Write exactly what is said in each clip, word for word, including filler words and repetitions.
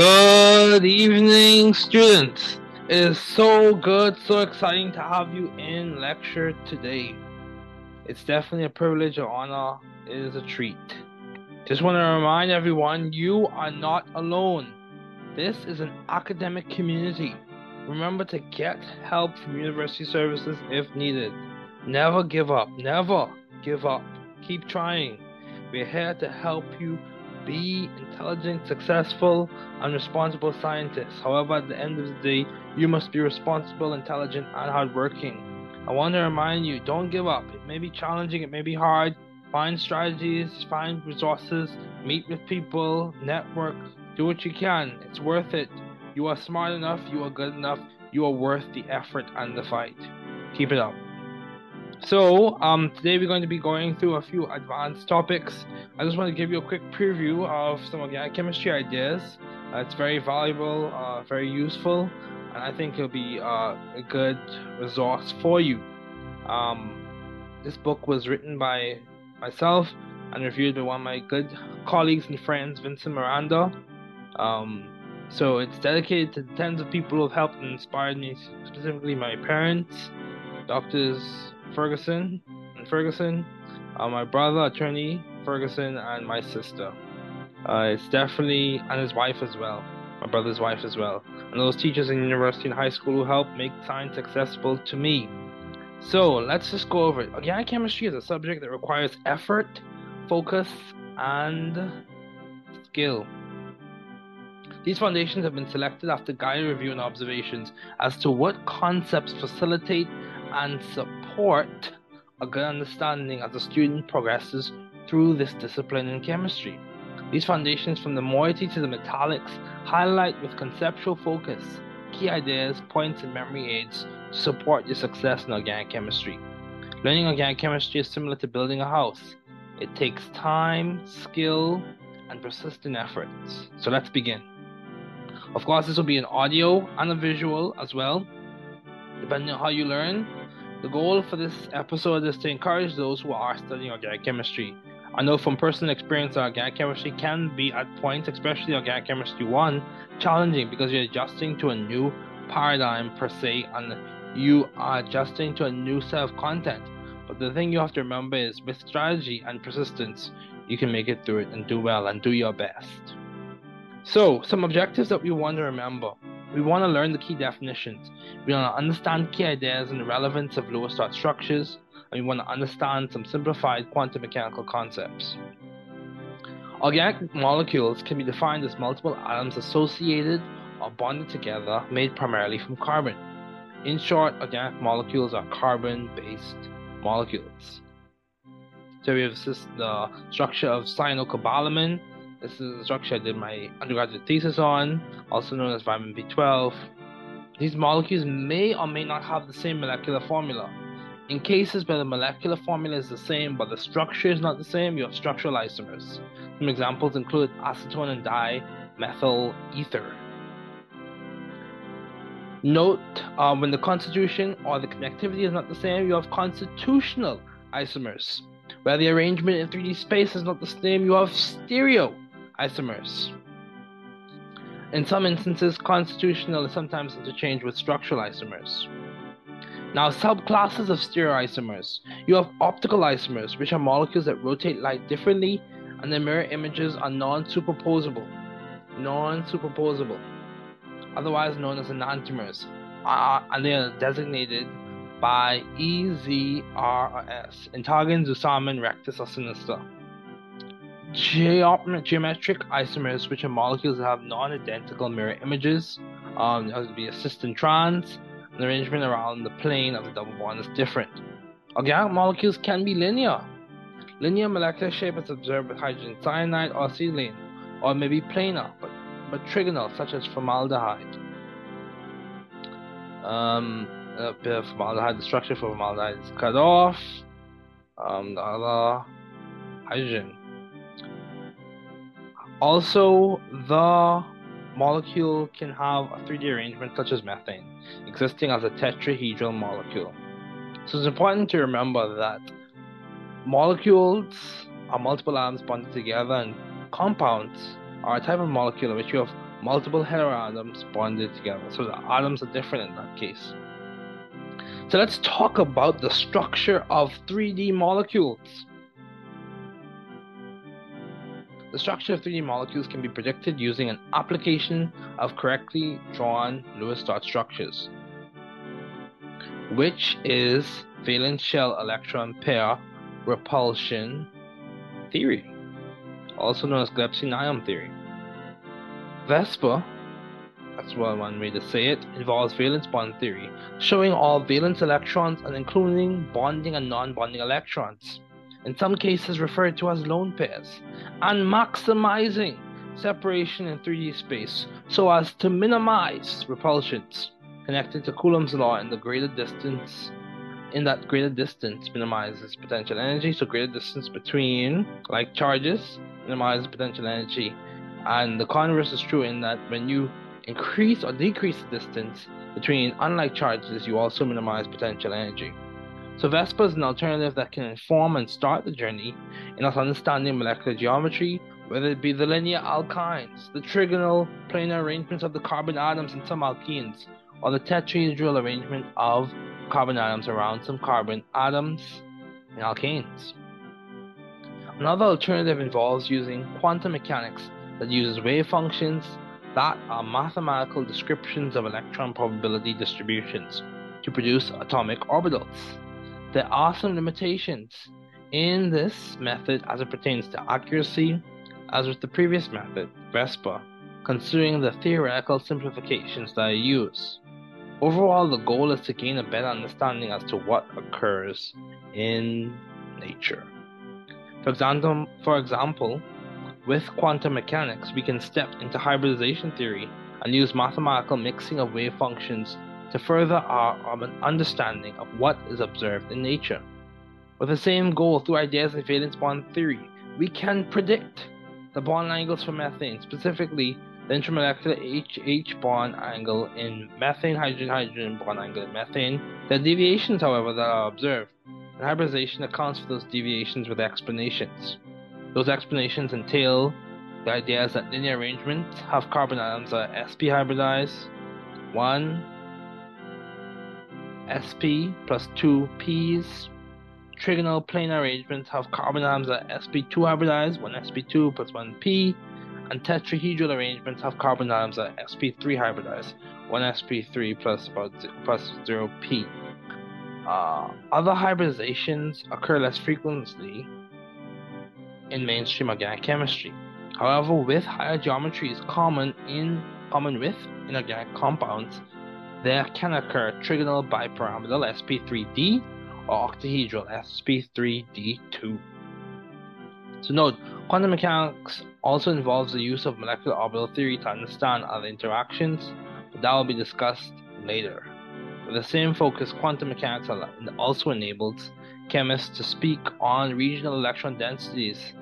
Good evening, students. It is so good, so exciting to have you in lecture today. It's definitely a privilege, an honor. It is a treat. Just want to remind everyone, you are not alone. This is an academic community. Remember to get help from university services if needed. Never give up. Never give up. Keep trying. We're here to help you be intelligent, successful, and responsible scientists. However, at the end of the day, you must be responsible, intelligent, and hardworking. I want to remind you, don't give up. It may be challenging, it may be hard. Find strategies, find resources, meet with people, network, do what you can. It's worth it. You are smart enough, you are good enough, you are worth the effort and the fight. Keep it up. So, um, today we're going to be going through a few advanced topics. I just want to give you a quick preview of some organic chemistry ideas. Uh, it's very valuable, uh, very useful, and I think it'll be uh, a good resource for you. Um, this book was written by myself and reviewed by one of my good colleagues and friends, Vincent Miranda. Um, so it's dedicated to tens of people who have helped and inspired me, specifically my parents, doctors Ferguson and Ferguson, uh, my brother, attorney Ferguson, and my sister. Uh, it's definitely, and his wife as well, my brother's wife as well, and those teachers in university and high school who helped make science accessible to me. So let's just go over it. Organic chemistry is a subject that requires effort, focus, and skill. These foundations have been selected after guided review and observations as to what concepts facilitate and support a good understanding as the student progresses through this discipline in chemistry. These foundations, from the moiety to the metallics, highlight with conceptual focus key ideas, points, and memory aids to support your success in organic chemistry. Learning organic chemistry is similar to building a house. It takes time, skill, and persistent efforts. So let's begin. Of course, this will be an audio and a visual as well, depending on how you learn. The goal for this episode is to encourage those who are studying organic chemistry. I know from personal experience that organic chemistry can be, at points, especially organic chemistry one, challenging, because you're adjusting to a new paradigm per se, and you are adjusting to a new set of content. But the thing you have to remember is, with strategy and persistence, you can make it through it and do well and do your best. So, some objectives that we want to remember. We want to learn the key definitions. We want to understand key ideas and the relevance of Lewis dot structures, and we want to understand some simplified quantum mechanical concepts. Organic molecules can be defined as multiple atoms associated or bonded together, made primarily from carbon. In short, organic molecules are carbon-based molecules. So we have this, the structure of cyanocobalamin. This is the structure I did my undergraduate thesis on, also known as vitamin B twelve. These molecules may or may not have the same molecular formula. In cases where the molecular formula is the same but the structure is not the same, you have structural isomers. Some examples include acetone and dimethyl ether. Note uh, when the constitution or the connectivity is not the same, you have constitutional isomers. Where the arrangement in three D space is not the same, you have stereo isomers. In some instances, constitutional is sometimes interchanged with structural isomers. Now, subclasses of stereoisomers. You have optical isomers, which are molecules that rotate light differently, and their mirror images are non-superposable. Non-superposable, otherwise known as enantiomers, uh, and they are designated by E, Z, R, or S. Entargens, Zusammen, Rectus, or Sinister. Geom- geometric isomers, which are molecules that have non-identical mirror images. Um, there would be a cis and trans. The arrangement around the plane of the double bond is different. Organic molecules can be linear. Linear molecular shape is observed with hydrogen cyanide or acetylene, or maybe planar, but, but trigonal, such as formaldehyde. Um, Uh, formaldehyde, the structure for formaldehyde is cut off. Um, the other hydrogen. Also, the molecule can have a three D arrangement, such as methane, existing as a tetrahedral molecule. So it's important to remember that molecules are multiple atoms bonded together, and compounds are a type of molecule in which you have multiple heteroatoms bonded together. So the atoms are different in that case. So let's talk about the structure of three D molecules. The structure of three D molecules can be predicted using an application of correctly drawn Lewis dot structures, which is valence shell electron pair repulsion theory, also known as Glepsin ion theory. VESPR, that's well one way to say it, involves valence bond theory, showing all valence electrons and including bonding and non-bonding electrons, in some cases referred to as lone pairs, and maximizing separation in three D space so as to minimize repulsions, connected to Coulomb's law in the greater distance, in that greater distance minimizes potential energy, so greater distance between like charges minimizes potential energy. And the converse is true in that when you increase or decrease the distance between unlike charges, you also minimize potential energy. So VESPR is an alternative that can inform and start the journey in us understanding molecular geometry, whether it be the linear alkynes, the trigonal planar arrangements of the carbon atoms in some alkenes, or the tetrahedral arrangement of carbon atoms around some carbon atoms in alkanes. Another alternative involves using quantum mechanics that uses wave functions that are mathematical descriptions of electron probability distributions to produce atomic orbitals. There are some limitations in this method as it pertains to accuracy, as with the previous method, VESPR, considering the theoretical simplifications that are used. Overall, the goal is to gain a better understanding as to what occurs in nature. For example, for example, with quantum mechanics, we can step into hybridization theory and use mathematical mixing of wave functions to further our understanding of what is observed in nature. With the same goal, through ideas in valence bond theory, we can predict the bond angles for methane, specifically the intramolecular H H bond angle in methane, hydrogen-hydrogen bond angle in methane. There are deviations, however, that are observed, and hybridization accounts for those deviations with explanations. Those explanations entail the ideas that linear arrangements have carbon atoms that are sp hybridized, one sp plus two p's. Trigonal planar arrangements have carbon atoms that are sp two hybridized, one sp two plus one p, and tetrahedral arrangements have carbon atoms that are sp three hybridized, one sp three plus about plus zero p. Uh, other hybridizations occur less frequently in mainstream organic chemistry. However, with higher geometries common in common with inorganic compounds, there can occur trigonal bipyramidal S P three D or octahedral S P three D two. So note, quantum mechanics also involves the use of molecular orbital theory to understand other interactions, but that will be discussed later. With the same focus, quantum mechanics also enables chemists to speak on regional electron densities.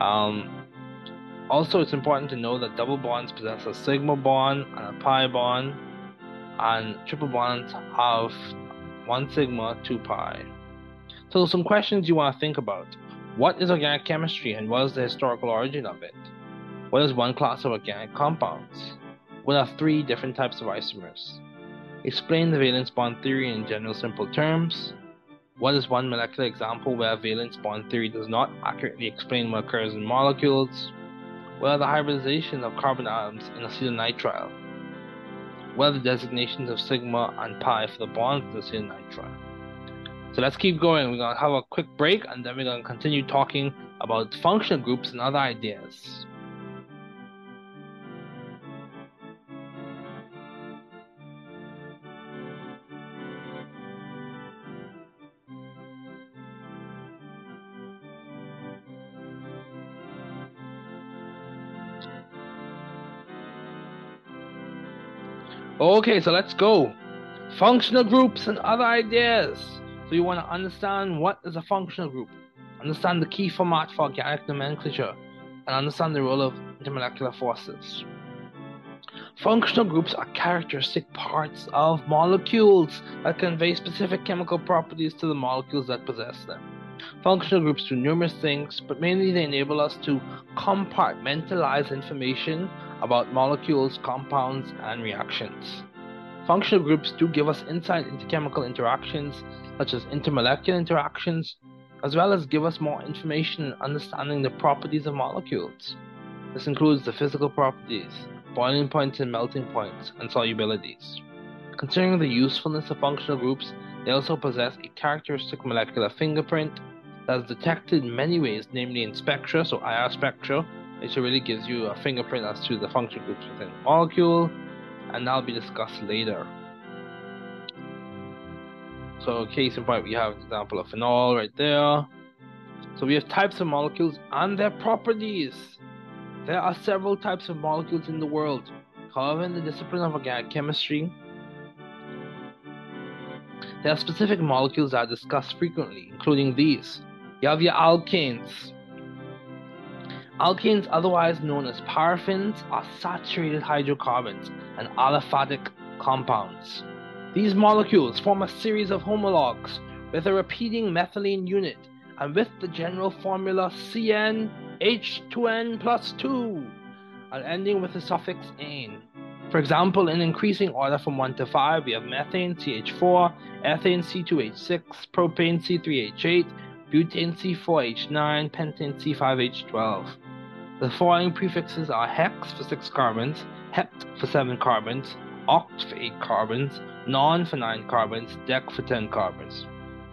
Um, also, it's important to know that double bonds possess a sigma bond and a pi bond, and triple bonds have one sigma, two pi. So some questions you want to think about. What is organic chemistry and what is the historical origin of it? What is one class of organic compounds? What are three different types of isomers? Explain the valence bond theory in general simple terms. What is one molecular example where valence bond theory does not accurately explain what occurs in molecules? What are the hybridization of carbon atoms in acetonitrile? What are the designations of sigma and pi for the bonds in acetonitrile? So let's keep going. We're going to have a quick break and then we're going to continue talking about functional groups and other ideas. Okay, so let's go. Functional groups and other ideas. So you want to understand what is a functional group, understand the key format for organic nomenclature, and understand the role of intermolecular forces. Functional groups are characteristic parts of molecules that convey specific chemical properties to the molecules that possess them. Functional groups do numerous things, but mainly they enable us to compartmentalize information about molecules, compounds, and reactions. Functional groups do give us insight into chemical interactions, such as intermolecular interactions, as well as give us more information in understanding the properties of molecules. This includes the physical properties, boiling points and melting points, and solubilities. Considering the usefulness of functional groups, they also possess a characteristic molecular fingerprint that is detected in many ways, namely in spectra, so I R spectra, which really gives you a fingerprint as to the functional groups within a molecule, and that'll be discussed later. So case in point, we have an example of phenol right there. So we have types of molecules and their properties. There are several types of molecules in the world. However, in the discipline of organic chemistry, there are specific molecules that are discussed frequently, including these. You have your alkanes. Alkanes, otherwise known as paraffins, are saturated hydrocarbons and aliphatic compounds. These molecules form a series of homologs with a repeating methylene unit and with the general formula C N H two N plus two and ending with the suffix ane. For example, in increasing order from one to five, we have methane C H four, ethane C two H six, propane C three H eight, butane C four H nine, pentane C five H twelve. The following prefixes are hex for six carbons, hect for seven carbons, oct for eight carbons, non for nine carbons, dec for ten carbons.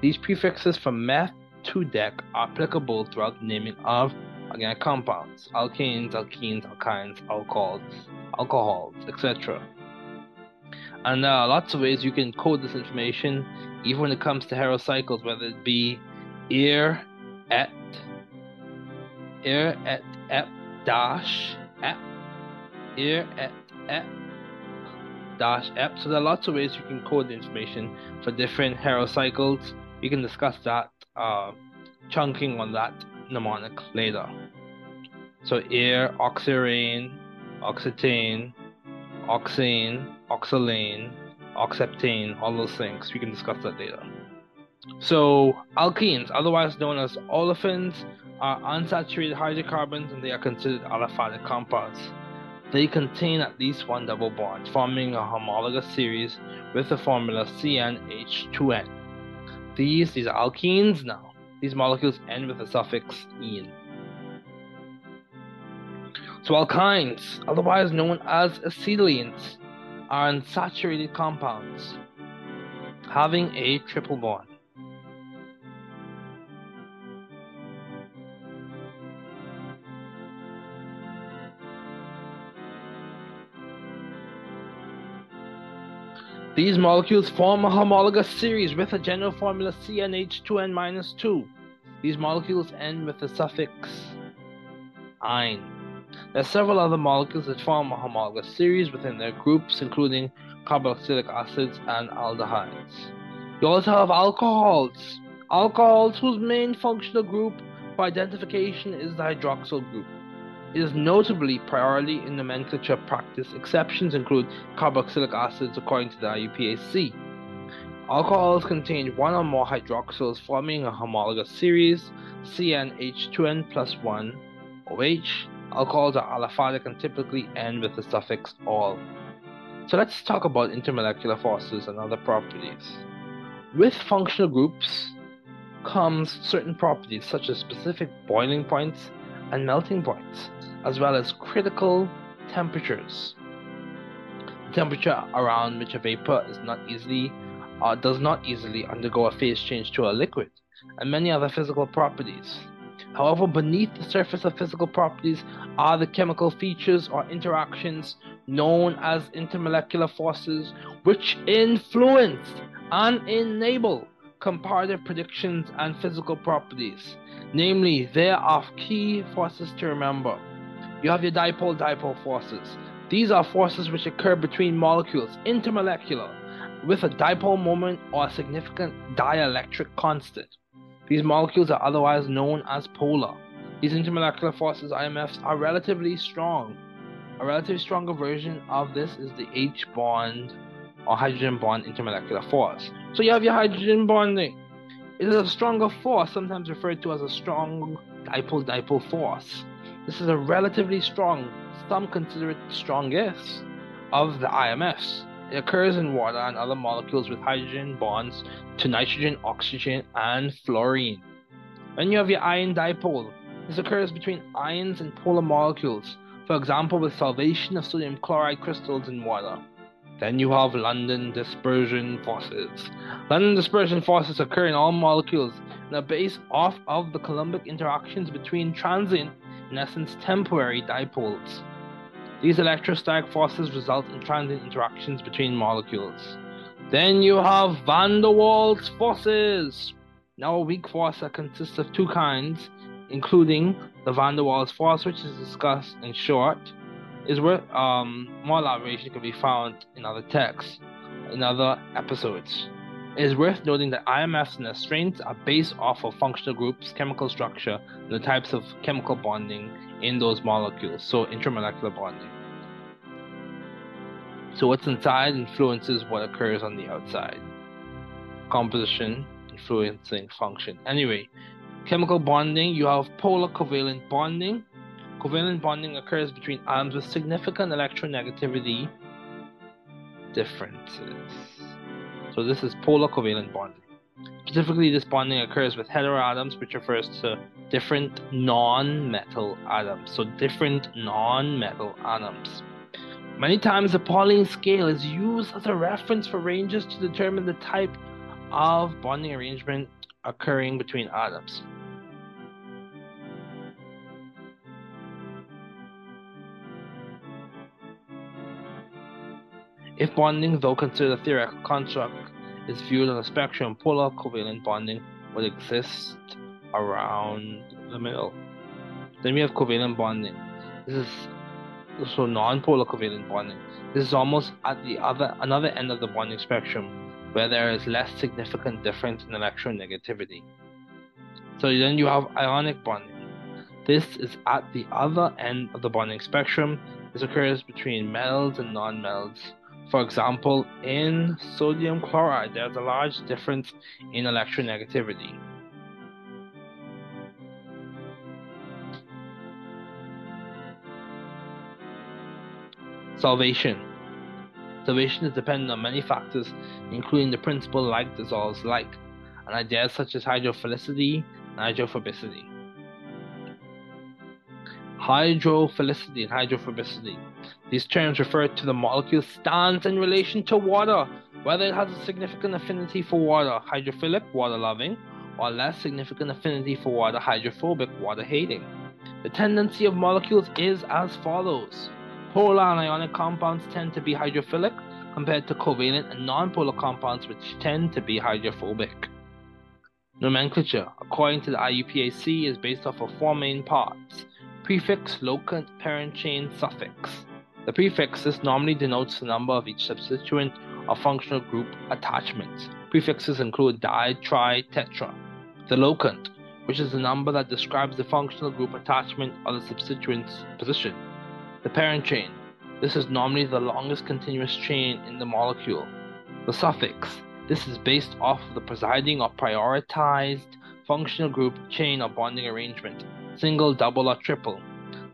These prefixes from meth to dec are applicable throughout the naming of organic compounds, alkanes, alkenes, alkynes, alcohols, alcohols, et cetera. And there are lots of ways you can code this information, even when it comes to heterocycles, whether it be ear, et, ear, et, ep, dash, ep, ear, et, ep, dash, ep. So there are lots of ways you can code the information for different heterocycles. We can discuss that uh, chunking on that mnemonic later. So ear, oxirane, oxetane, oxane, oxolane, oxeptane, all those things. We can discuss that later. So alkenes, otherwise known as olefins, are unsaturated hydrocarbons and they are considered aliphatic compounds. They contain at least one double bond, forming a homologous series with the formula C N H two N. These, these are alkenes now. These molecules end with the suffix -ene. So alkynes, otherwise known as acetylenes, are unsaturated compounds having a triple bond. These molecules form a homologous series with a general formula C N H two N minus two. These molecules end with the suffix -ine. There are several other molecules that form a homologous series within their groups, including carboxylic acids and aldehydes. You also have alcohols. Alcohols whose main functional group for identification is the hydroxyl group. It is notably priority in nomenclature practice. Exceptions include carboxylic acids according to the I U P A C. Alcohols contain one or more hydroxyls forming a homologous series, C N H two N plus one O H. Alcohols are aliphatic and typically end with the suffix -ol. So let's talk about intermolecular forces and other properties. With functional groups comes certain properties such as specific boiling points and melting points, as well as critical temperatures. The temperature around which a vapor is not easily, uh, does not easily undergo a phase change to a liquid, and many other physical properties. However, beneath the surface of physical properties are the chemical features or interactions known as intermolecular forces, which influence and enable comparative predictions and physical properties. Namely, there are key forces to remember. You have your dipole-dipole forces. These are forces which occur between molecules, intermolecular, with a dipole moment or a significant dielectric constant. These molecules are otherwise known as polar. These intermolecular forces, I M Fs, are relatively strong. A relatively stronger version of this is the H bond or hydrogen bond intermolecular force. So you have your hydrogen bonding. It is a stronger force, sometimes referred to as a strong dipole-dipole force. This is a relatively strong, some consider it the strongest, of the I M Fs. It occurs in water and other molecules with hydrogen bonds to nitrogen, oxygen, and fluorine. When you have your ion dipole, this occurs between ions and polar molecules, for example with solvation of sodium chloride crystals in water. Then you have London dispersion forces. London dispersion forces occur in all molecules and are based off of the coulombic interactions between transient, in essence temporary, dipoles. These electrostatic forces result in transient interactions between molecules. Then you have van der Waals forces. Now, a weak force that consists of two kinds, including the van der Waals force, which is discussed in short, is where um, more elaboration can be found in other texts, in other episodes. It is worth noting that I M Fs and their strains are based off of functional groups, chemical structure, and the types of chemical bonding in those molecules, so intramolecular bonding. So what's inside influences what occurs on the outside. Composition influencing function. Anyway, chemical bonding, you have polar covalent bonding. Covalent bonding occurs between atoms with significant electronegativity differences. So this is polar covalent bonding. Specifically, this bonding occurs with heteroatoms, which refers to different non-metal atoms. So different non-metal atoms. Many times the Pauling scale is used as a reference for ranges to determine the type of bonding arrangement occurring between atoms. If bonding, though considered a theoretical construct, is viewed on a spectrum, polar covalent bonding would exist around the middle. Then we have covalent bonding. This is also non-polar covalent bonding. This is almost at the other another end of the bonding spectrum, where there is less significant difference in electronegativity. So then you have ionic bonding. This is at the other end of the bonding spectrum. This occurs between metals and non-metals. For example, in sodium chloride, there's a large difference in electronegativity. Solvation. Solvation is dependent on many factors, including the principle like dissolves like, and ideas such as hydrophilicity and hydrophobicity. Hydrophilicity and hydrophobicity. These terms refer to the molecule's stance in relation to water, whether it has a significant affinity for water, hydrophilic, water-loving, or less significant affinity for water, hydrophobic, water-hating. The tendency of molecules is as follows. Polar and ionic compounds tend to be hydrophilic compared to covalent and non-polar compounds, which tend to be hydrophobic. Nomenclature, according to the I U P A C, is based off of four main parts: prefix, locant, parent chain, suffix. The prefix normally denotes the number of each substituent or functional group attachment. Prefixes include di, tri, tetra. The locant, which is the number that describes the functional group attachment or the substituent's position. The parent chain. This is normally the longest continuous chain in the molecule. The suffix. This is based off the presiding or prioritized functional group, chain, or bonding arrangement. Single, double, or triple.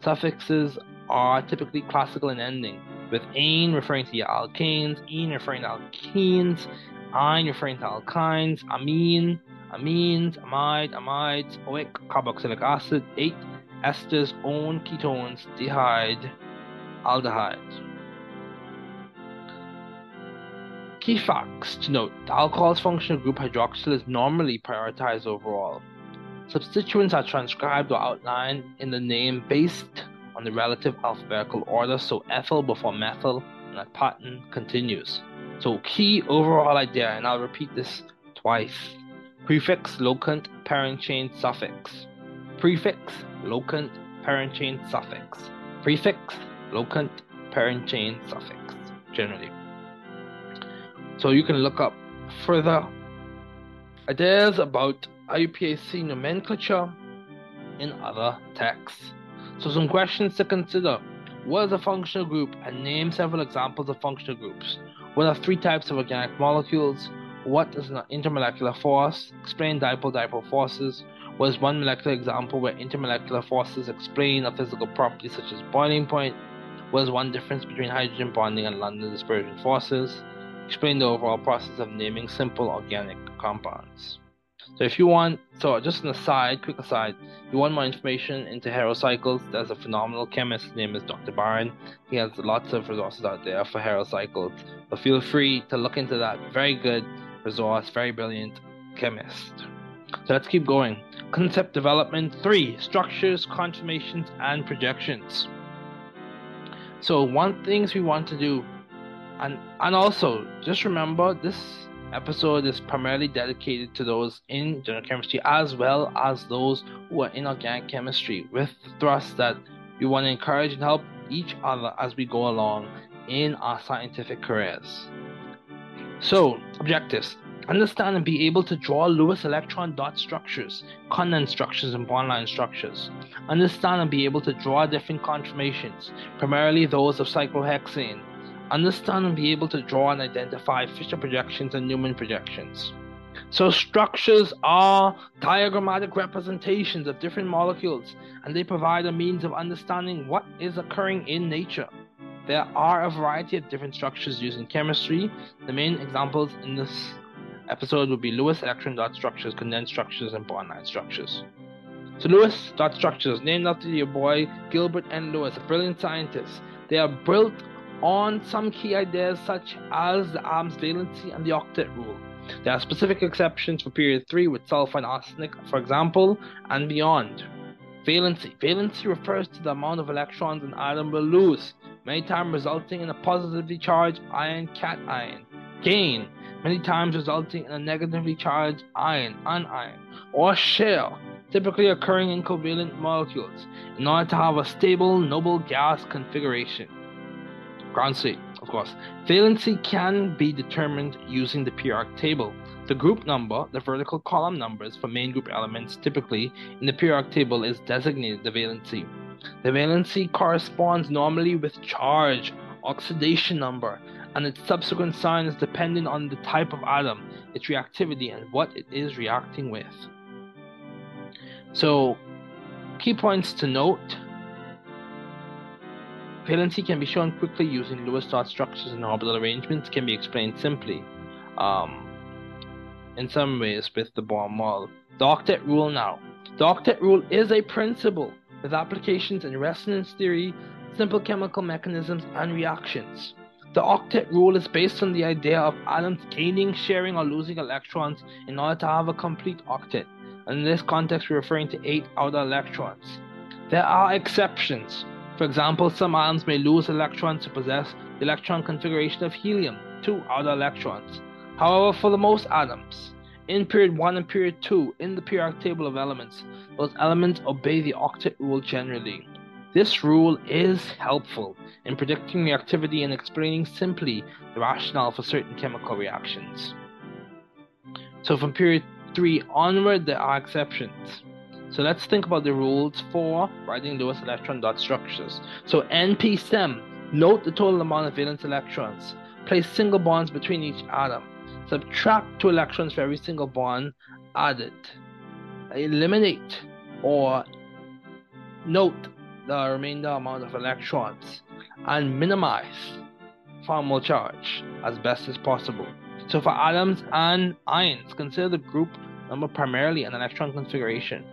Suffixes are typically classical in ending, with ane referring to your alkanes, ene referring to alkenes, ine referring to alkynes, amine, amines, amide, amides, oic, carboxylic acid, eight, esters, one, ketones, dehyde, aldehyde. Key facts to note: the alcohol's functional group hydroxyl is normally prioritized overall. Substituents are transcribed or outlined in the name based on the relative alphabetical order, so ethyl before methyl, and that pattern continues. So key overall idea, and I'll repeat this twice: prefix, locant, parent chain, suffix. Prefix, locant, parent chain, suffix. Prefix, locant, parent chain, suffix, generally. So you can look up further ideas about I U P A C nomenclature in other texts. So some questions to consider. What is a functional group? And name several examples of functional groups. What are three types of organic molecules? what is an intermolecular force, explain dipole-dipole forces, was one molecular example where intermolecular forces explain a physical property such as boiling point, was one difference between hydrogen bonding and London dispersion forces, explain the overall process of naming simple organic compounds. So if you want, so just an aside, quick aside, if you want more information into heterocycles, there's a phenomenal chemist, his name is Doctor Byron. He has lots of resources out there for heterocycles. So feel free to look into that very good resource, very brilliant chemist. So let's keep going. Concept development three, structures, conformations, and projections. So one things we want to do, and and also just remember this episode is primarily dedicated to those in general chemistry as well as those who are in organic chemistry, with thrust that we want to encourage and help each other as we go along in our scientific careers. So objectives: understand and be able to draw Lewis electron dot structures, condensed structures, and bond line structures. Understand and be able to draw different conformations, primarily those of cyclohexane. Understand and be able to draw and identify Fischer projections and Newman projections. So structures are diagrammatic representations of different molecules, and they provide a means of understanding what is occurring in nature. There are a variety of different structures used in chemistry. The main examples in this episode would be Lewis electron dot structures, condensed structures, and bond line structures. So Lewis dot structures, named after your boy Gilbert N. Lewis, a brilliant scientist. They are built on some key ideas such as the arms valency and the octet rule. There are specific exceptions for period three with sulfur and arsenic, for example, and beyond. Valency. Valency refers to the amount of electrons an atom will lose, many times resulting in a positively charged ion cation. Gain, many times resulting in a negatively charged ion, anion, or shell, typically occurring in covalent molecules, in order to have a stable noble gas configuration. Ground state, of course. Valency can be determined using the periodic table. The group number, the vertical column numbers for main group elements typically in the periodic table is designated the valency. The valency corresponds normally with charge, oxidation number, and its subsequent sign is dependent on the type of atom, its reactivity, and what it is reacting with. So, key points to note. Valency can be shown quickly using Lewis dot structures, and orbital arrangements can be explained simply, um, in some ways, with the Bohr model. The octet rule now. The octet rule is a principle with applications in resonance theory, simple chemical mechanisms, and reactions. The octet rule is based on the idea of atoms gaining, sharing, or losing electrons in order to have a complete octet. And in this context, we're referring to eight outer electrons. There are exceptions. For example, some atoms may lose electrons to possess the electron configuration of helium, two outer electrons. However, for the most atoms, in period one and period two, in the periodic table of elements, those elements obey the octet rule generally. This rule is helpful in predicting reactivity and explaining simply the rationale for certain chemical reactions. So from period three onward, there are exceptions. So let's think about the rules for writing Lewis electron dot structures. So N P S E M, note the total amount of valence electrons. Place single bonds between each atom. Subtract two electrons for every single bond added. Eliminate or note the remainder amount of electrons, and minimize formal charge as best as possible. So for atoms and ions, consider the group number primarily and electron configuration.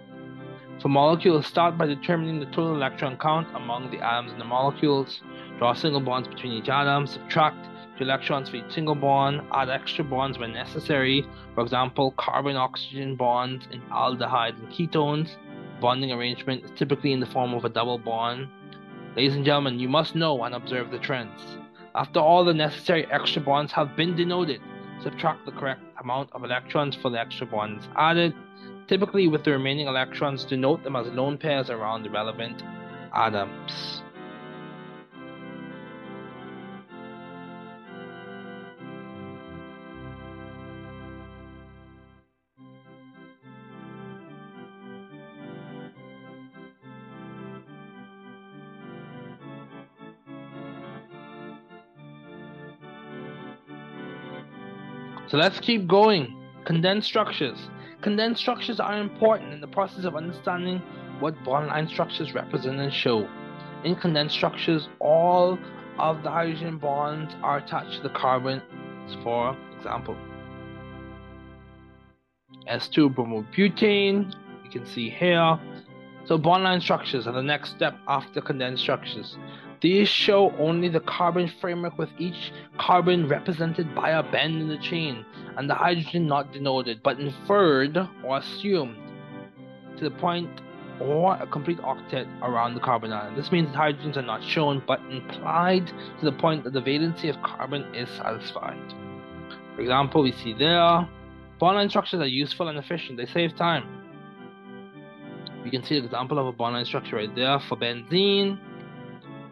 For molecules, start by determining the total electron count among the atoms in the molecules. Draw single bonds between each atom, subtract two electrons for each single bond, add extra bonds when necessary, for example carbon-oxygen bonds in aldehydes and ketones. Bonding arrangement is typically in the form of a double bond. Ladies and gentlemen, you must know and observe the trends. After all the necessary extra bonds have been denoted, subtract the correct amount of electrons for the extra bonds added, typically with the remaining electrons, denote them as lone pairs around the relevant atoms. So let's keep going. Condensed structures. Condensed structures are important in the process of understanding what bond-line structures represent and show. In condensed structures, all of the hydrogen bonds are attached to the carbon, for example. S two bromobutane, you can see here. So bond-line structures are the next step after condensed structures. These show only the carbon framework, with each carbon represented by a bend in the chain and the hydrogen not denoted but inferred or assumed to the point or a complete octet around the carbon ion. This means that hydrogens are not shown but implied to the point that the valency of carbon is satisfied. For example, we see there, bond-line structures are useful and efficient, they save time. You can see an example of a bond-line structure right there for benzene.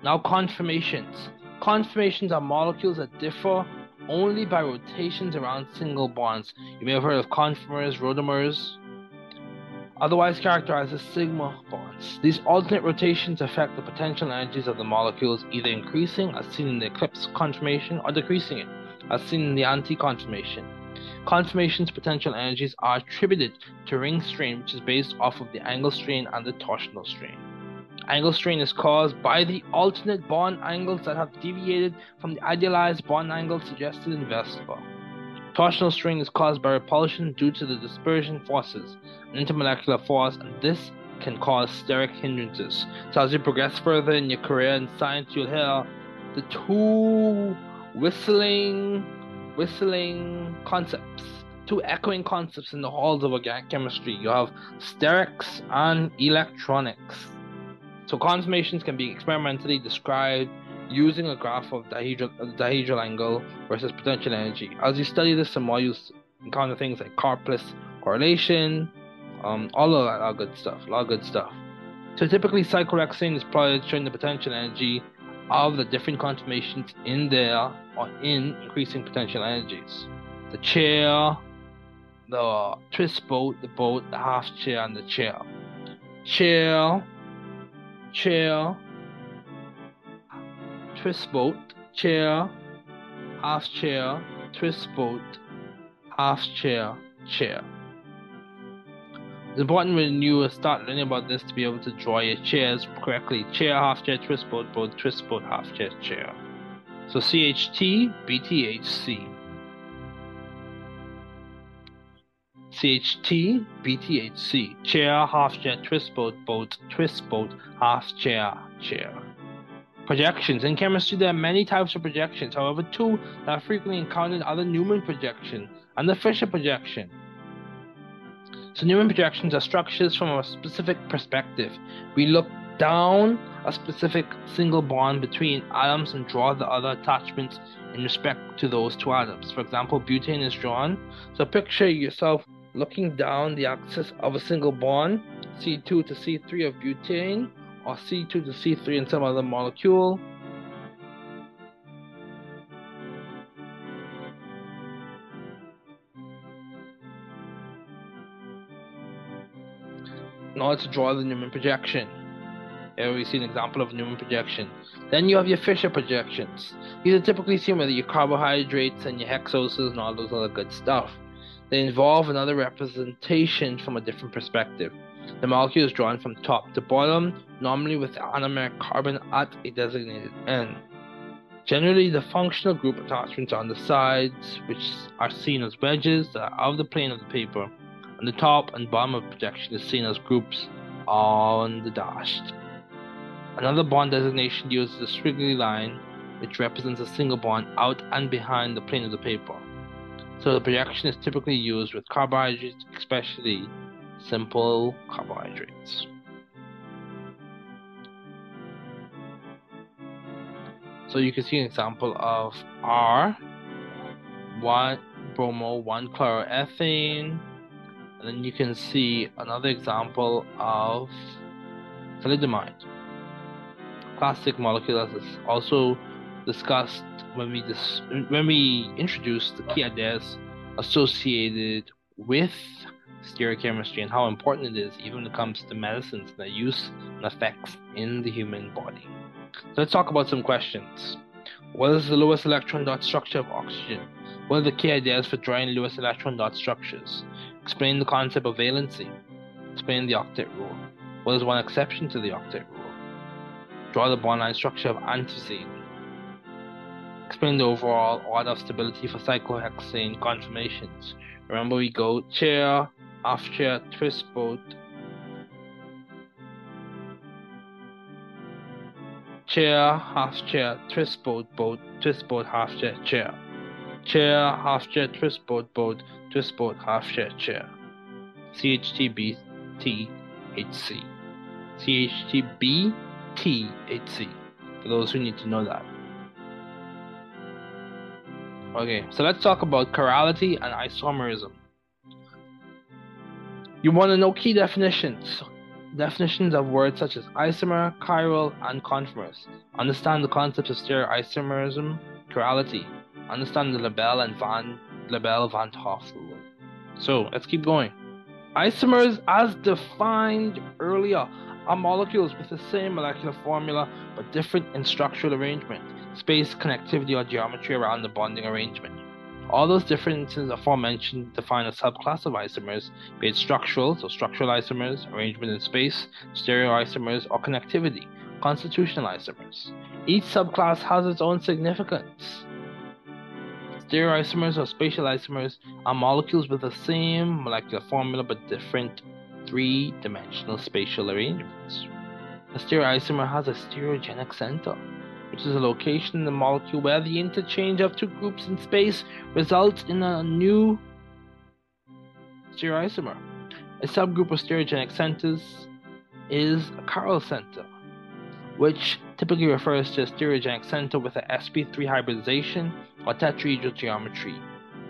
Now conformations. Conformations are molecules that differ only by rotations around single bonds. You may have heard of conformers, rotamers, otherwise characterized as sigma bonds. These alternate rotations affect the potential energies of the molecules, either increasing as seen in the eclipse conformation or decreasing it as seen in the anti-conformation. Conformation's potential energies are attributed to ring strain, which is based off of the angle strain and the torsional strain. Angle strain is caused by the alternate bond angles that have deviated from the idealized bond angle suggested in VSEPR. Torsional strain is caused by repulsion due to the dispersion forces, an intermolecular force, and this can cause steric hindrances. So as you progress further in your career in science, you'll hear the two whistling whistling concepts, two echoing concepts in the halls of organic chemistry. You have sterics and electronics. So conformations can be experimentally described using a graph of dihedral, dihedral angle versus potential energy. As you study this some more, you encounter things like Karplus correlation, um, all of that are good stuff, a lot of good stuff. So typically cyclohexane is plotted showing the potential energy of the different conformations in there or in increasing potential energies. The chair, the twist boat, the boat, the half chair, and the chair. Chair, chair, twist boat, chair, half chair, twist boat, half chair, chair. It's important when you start learning about this to be able to draw your chairs correctly. Chair, half chair, twist boat, boat, twist boat, half chair, chair. So C H T, B T H C. C H T, B T H C. Chair, half chair, twist boat, boat, twist boat, half chair, chair. Projections. In chemistry, there are many types of projections. However, two that are frequently encountered are the Newman projection and the Fisher projection. So Newman projections are structures from a specific perspective. We look down a specific single bond between atoms and draw the other attachments in respect to those two atoms. For example, butane is drawn. So picture yourself looking down the axis of a single bond, C two to C three of butane, or C two to C three in some other molecule. In order to draw the Newman projection. Here we see an example of Newman projection. Then you have your Fisher projections. These are typically seen with your carbohydrates and your hexoses and all those other good stuff. They involve another representation from a different perspective. The molecule is drawn from top to bottom, normally with the anomeric carbon at a designated end. Generally, the functional group attachments are on the sides, which are seen as wedges that are out of the plane of the paper. On the top and bottom of projection is seen as groups on the dashed. Another bond designation uses the squiggly line, which represents a single bond out and behind the plane of the paper. So the projection is typically used with carbohydrates, especially simple carbohydrates. So you can see an example of R, one bromo, one chloroethane. And then you can see another example of thalidomide. Classic molecule that is also discussed when we dis when we introduced the key ideas associated with stereochemistry and how important it is even when it comes to medicines and their use and effects in the human body. So let's talk about some questions. What is the lowest electron dot structure of oxygen? One of the key ideas for drawing Lewis electron dot structures. Explain the concept of valency. Explain the octet rule. What is one exception to the octet rule? Draw the bond line structure of antizine. Explain the overall order of stability for cyclohexane conformations. Remember, we go chair, half chair, twist boat, chair, half chair, twist boat, boat, twist boat, half chair, chair, chair, half chair, twist boat, boat, twist boat, half chair, chair. C H T B T H C. C H T B T H C. For those who need to know that. Okay, so let's talk about chirality and isomerism. You want to know key definitions. Definitions of words such as isomer, chiral, and conformers. Understand the concepts of stereoisomerism, chirality. Understand the Le Bel and Van, Le Bel van't Hoff rule. So let's keep going. Isomers, as defined earlier, are molecules with the same molecular formula but different in structural arrangement, space, connectivity, or geometry around the bonding arrangement. All those differences aforementioned define a subclass of isomers, be it structural, so structural isomers, arrangement in space, stereoisomers, or connectivity, constitutional isomers. Each subclass has its own significance. Stereoisomers or spatial isomers are molecules with the same molecular formula but different three-dimensional spatial arrangements. A stereoisomer has a stereogenic center, which is a location in the molecule where the interchange of two groups in space results in a new stereoisomer. A subgroup of stereogenic centers is a chiral center, which typically refers to a stereogenic center with an s p three hybridization or tetrahedral geometry.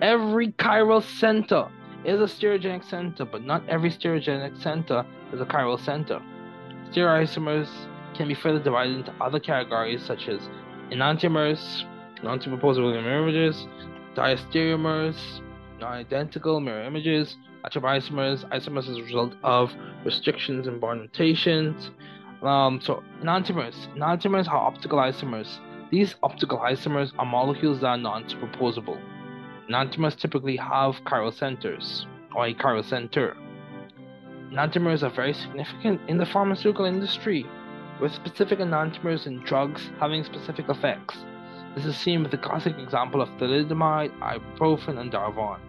Every chiral center is a stereogenic center, but not every stereogenic center is a chiral center. Stereoisomers can be further divided into other categories such as enantiomers, non-superposable mirror images, diastereomers, non-identical mirror images, atropisomers, isomers as a result of restrictions and bond rotations. Um, so enantiomers, enantiomers are optical isomers. These optical isomers are molecules that are non-superposable. Enantiomers typically have chiral centers or a chiral center. Enantiomers are very significant in the pharmaceutical industry, with specific enantiomers in drugs having specific effects. This is seen with the classic example of thalidomide, ibuprofen, and Darvon,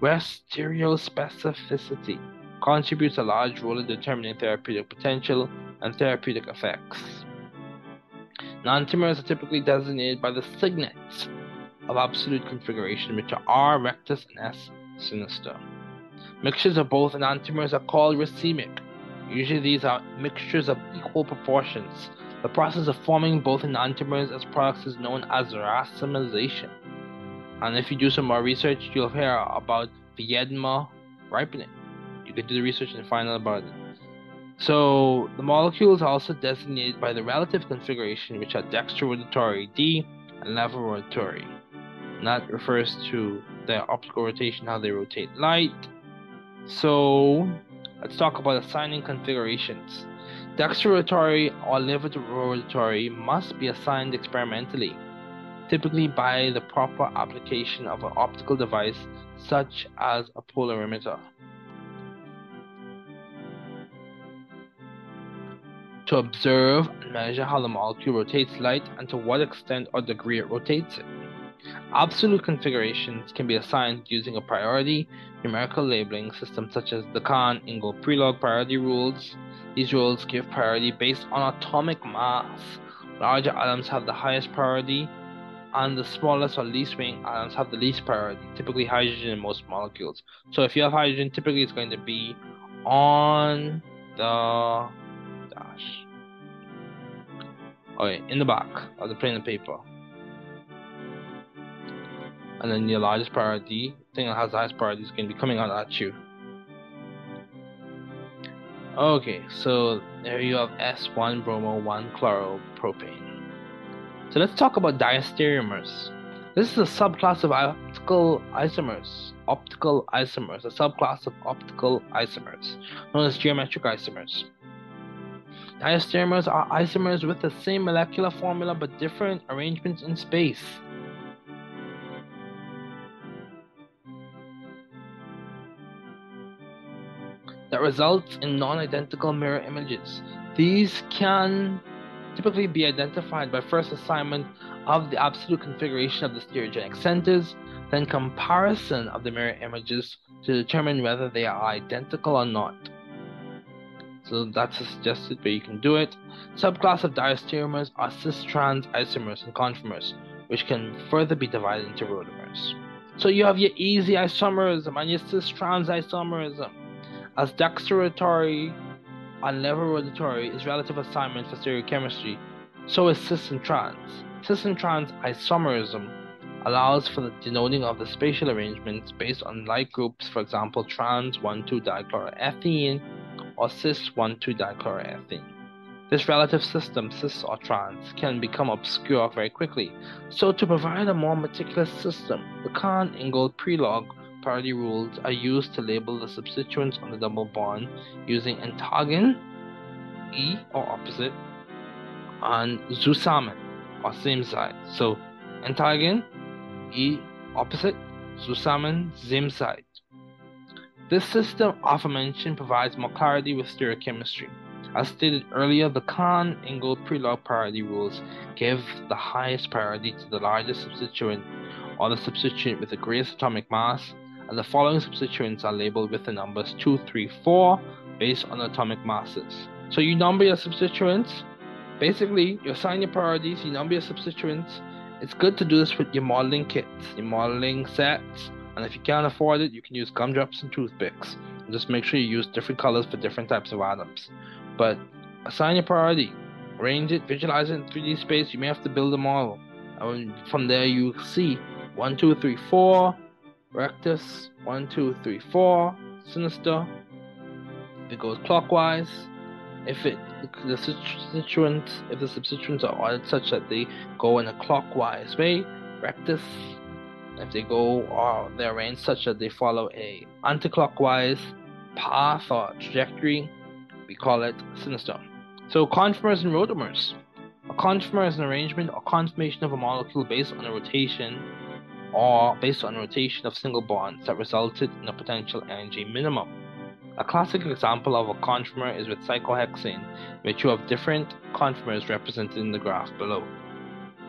where stereospecificity contributes a large role in determining therapeutic potential and therapeutic effects. Enantiomers are typically designated by the signets of absolute configuration, which are R rectus and S sinister. Mixtures of both enantiomers are called racemic. Usually these are mixtures of equal proportions. The process of forming both enantiomers as products is known as racemization. And if you do some more research, you'll hear about Viedma ripening. You can do the research and find out about it. So the molecules are also designated by the relative configuration, which are dextrorotatory D and levorotatory. And that refers to their optical rotation, how they rotate light. So let's talk about assigning configurations. Dextrorotatory or levorotatory must be assigned experimentally, typically by the proper application of an optical device such as a polarimeter to observe and measure how the molecule rotates light and to what extent or degree it rotates it. Absolute configurations can be assigned using a priority numerical labeling system such as the Cahn-Ingold-Prelog priority rules. These rules give priority based on atomic mass. Larger atoms have the highest priority, and the smallest or least weighing atoms have the least priority, typically hydrogen in most molecules. So if you have hydrogen, typically it's going to be on the dash. Okay, in the back of the plain of paper. And then your largest priority, thing that has the highest priority, is going to be coming out at you. Okay, so there you have S one bromo one chloro propane. So let's talk about diastereomers. This is a subclass of optical isomers. Optical isomers, a subclass of optical isomers, known as geometric isomers. Diastereomers are isomers with the same molecular formula but different arrangements in space. results in non-identical mirror images. These can typically be identified by first assignment of the absolute configuration of the stereogenic centers, then comparison of the mirror images to determine whether they are identical or not. So that's a suggested way you can do it. Subclass of diastereomers are cis-trans isomers and conformers, which can further be divided into rotamers. So you have your easy isomerism and your cis-trans isomerism, as dexteratory and level rotatory is relative assignment for stereochemistry, so is cis and trans. Cis and trans isomerism allows for the denoting of the spatial arrangements based on like groups, for example, trans one two dichloroethene or cis one two dichloroethene. This relative system, cis or trans, can become obscure very quickly. So to provide a more meticulous system, the Cahn-Ingold-Prelog priority rules are used to label the substituents on the double bond using antagon, E or opposite, and zusammen or same side. So antagon, E opposite, zusammen, same side. This system aforementioned provides more clarity with stereochemistry. As stated earlier, the Cahn-Ingold-Prelog priority rules give the highest priority to the largest substituent or the substituent with the greatest atomic mass, and the following substituents are labeled with the numbers two, three, four based on atomic masses. So you number your substituents. Basically, you assign your priorities, you number your substituents. It's good to do this with your modeling kits, your modeling sets, and if you can't afford it, you can use gumdrops and toothpicks. And just make sure you use different colors for different types of atoms. But assign your priority, arrange it, visualize it in three D space. You may have to build a model. And from there, you see one, two, three, four, rectus, one, two, three, four, sinister. If it goes clockwise, if it the substituents, if the substituents are ordered such that they go in a clockwise way, rectus. If they go or they're arranged such that they follow a anticlockwise path or trajectory, we call it sinister. So conformers and rotamers. A conformer is an arrangement or conformation of a molecule based on a rotation or based on rotation of single bonds that resulted in a potential energy minimum. A classic example of a conformer is with cyclohexane, which you have different conformers represented in the graph below.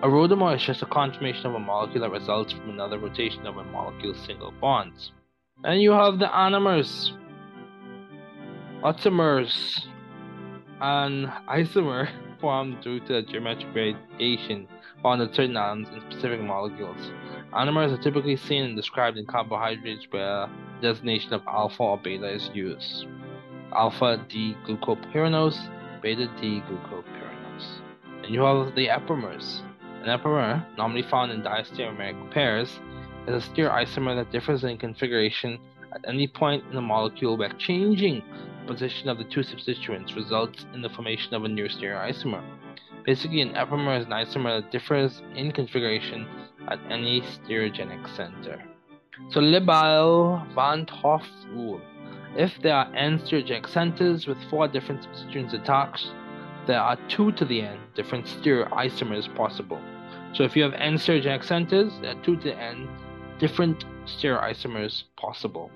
A rotamer is just a conformation of a molecule that results from another rotation of a molecule's single bonds. And you have the anomers, automers, an isomer formed due to a geometric variation found in certain atoms in specific molecules. Anomers are typically seen and described in carbohydrates where the designation of alpha or beta is used. Alpha-D-glucopyranose, beta-D-glucopyranose. And you have the epimers. An epimer, normally found in diastereomeric pairs, is a stereoisomer that differs in configuration at any point in the molecule where changing the position of the two substituents results in the formation of a new stereoisomer. Basically, an epimer is an isomer that differs in configuration at any stereogenic center. So, Le Bel van't Hoff rule. If there are n stereogenic centers with four different substituents attached, there are two to the n different stereoisomers possible. So if you have n stereogenic centers, there are two to the n different stereoisomers possible.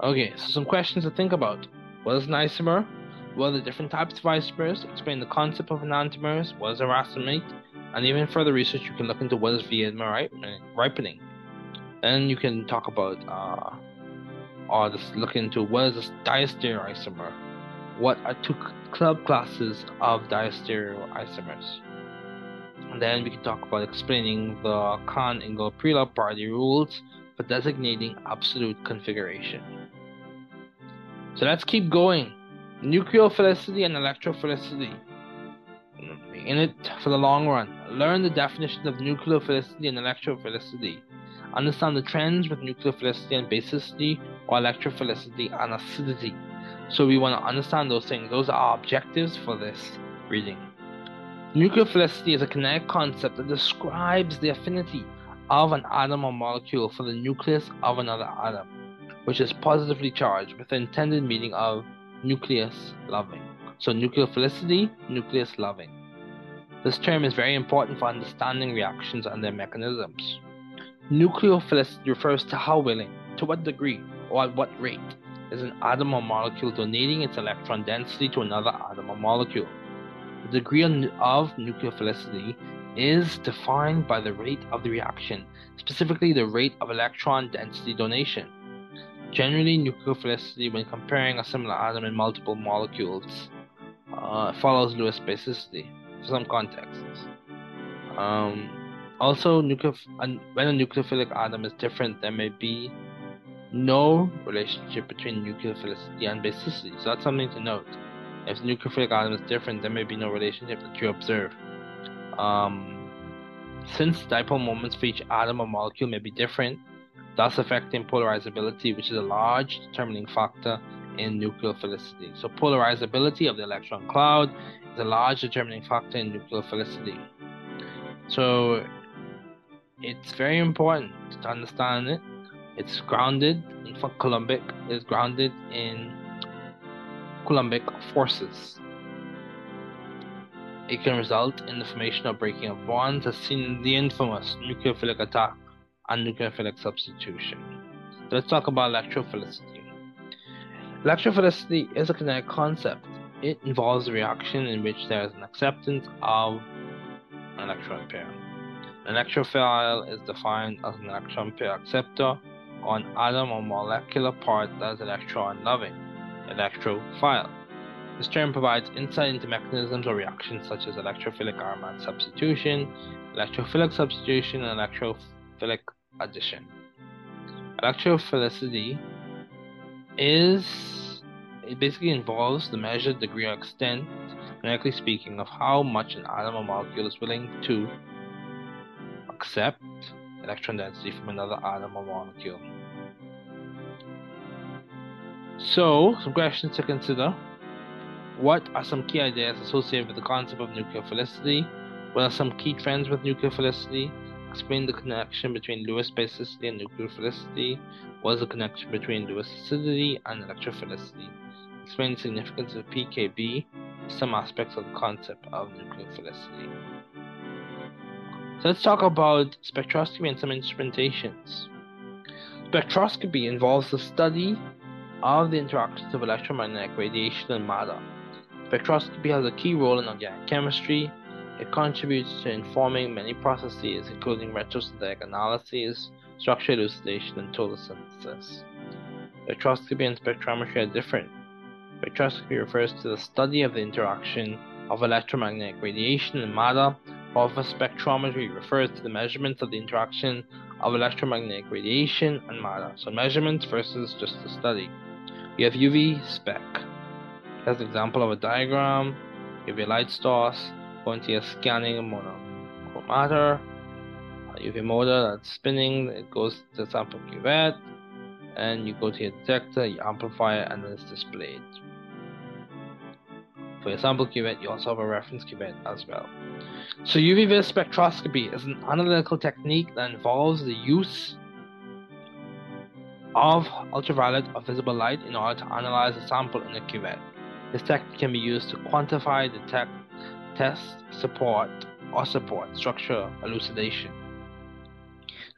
Okay, so some questions to think about. What is an isomer? What are the different types of isomers? Explain the concept of enantiomers. What is a racemate? And even further research, you can look into what is V S E P R ripening. And you can talk about, uh, or just look into what is a diastereoisomer. What are two club classes of diastereoisomers? And then we can talk about explaining the Cahn-Ingold-Prelog priority rules for designating absolute configuration. So let's keep going. Nucleophilicity and electrophilicity. Be in it for the long run. Learn the definition of nucleophilicity and electrophilicity. Understand the trends with nucleophilicity and basicity, or electrophilicity and acidity. So we want to understand those things. Those are our objectives for this reading. Nucleophilicity is a kinetic concept that describes the affinity of an atom or molecule for the nucleus of another atom, which is positively charged with the intended meaning of nucleus loving. So nucleophilicity, nucleus loving. This term is very important for understanding reactions and their mechanisms. Nucleophilicity refers to how willing, to what degree, or at what rate is an atom or molecule donating its electron density to another atom or molecule. The degree of nucleophilicity is defined by the rate of the reaction, specifically the rate of electron density donation. Generally, nucleophilicity when comparing a similar atom in multiple molecules uh, follows Lewis basicity for some contexts. Um, also, when a nucleophilic atom is different, there may be no relationship between nucleophilicity and basicity, so that's something to note. If the nucleophilic atom is different, there may be no relationship that you observe. Um, since dipole moments for each atom or molecule may be different, thus affecting polarizability, which is a large determining factor in nucleophilicity. So polarizability of the electron cloud is a large determining factor in nucleophilicity. So it's very important to understand it. It's grounded in Coulombic, it's grounded in Coulombic forces. It can result in the formation or breaking of bonds, as seen in the infamous nucleophilic attack and nucleophilic substitution. So let's talk about electrophilicity. Electrophilicity is a kinetic concept. It involves a reaction in which there is an acceptance of an electron pair. An electrophile is defined as an electron pair acceptor or an atom or molecular part that is electron-loving, electrophile. This term provides insight into mechanisms or reactions such as electrophilic Armand substitution, electrophilic substitution, and electrophilic addition. Electrophilicity is, it basically involves the measured degree or extent, numerically speaking, of how much an atom or molecule is willing to accept electron density from another atom or molecule. So, some questions to consider. What are some key ideas associated with the concept of nucleophilicity? What are some key trends with nucleophilicity? Explain the connection between Lewis basicity and nucleophilicity. What is the connection between Lewis acidity and electrophilicity? Explain the significance of P K B, some aspects of the concept of nucleophilicity. So let's talk about spectroscopy and some instrumentations. Spectroscopy involves the study of the interactions of electromagnetic radiation and matter. Spectroscopy has a key role in organic chemistry. It contributes to informing many processes, including retrosynthetic analyses, structure elucidation, and total synthesis. Spectroscopy and spectrometry are different. Spectroscopy refers to the study of the interaction of electromagnetic radiation and matter, while spectrometry refers to the measurements of the interaction of electromagnetic radiation and matter. So measurements versus just the study. You have U V spec. That's an example of a diagram. You have your light source, going to your scanning monochromator. You have your motor that's spinning, it goes to the sample cuvette, and you go to your detector, your amplifier, and then it's displayed. For your sample cuvette, you also have a reference cuvette as well. So U V-based spectroscopy is an analytical technique that involves the use of ultraviolet or visible light in order to analyze a sample in a cuvette. This technique can be used to quantify, detect, test, support, or support structure elucidation,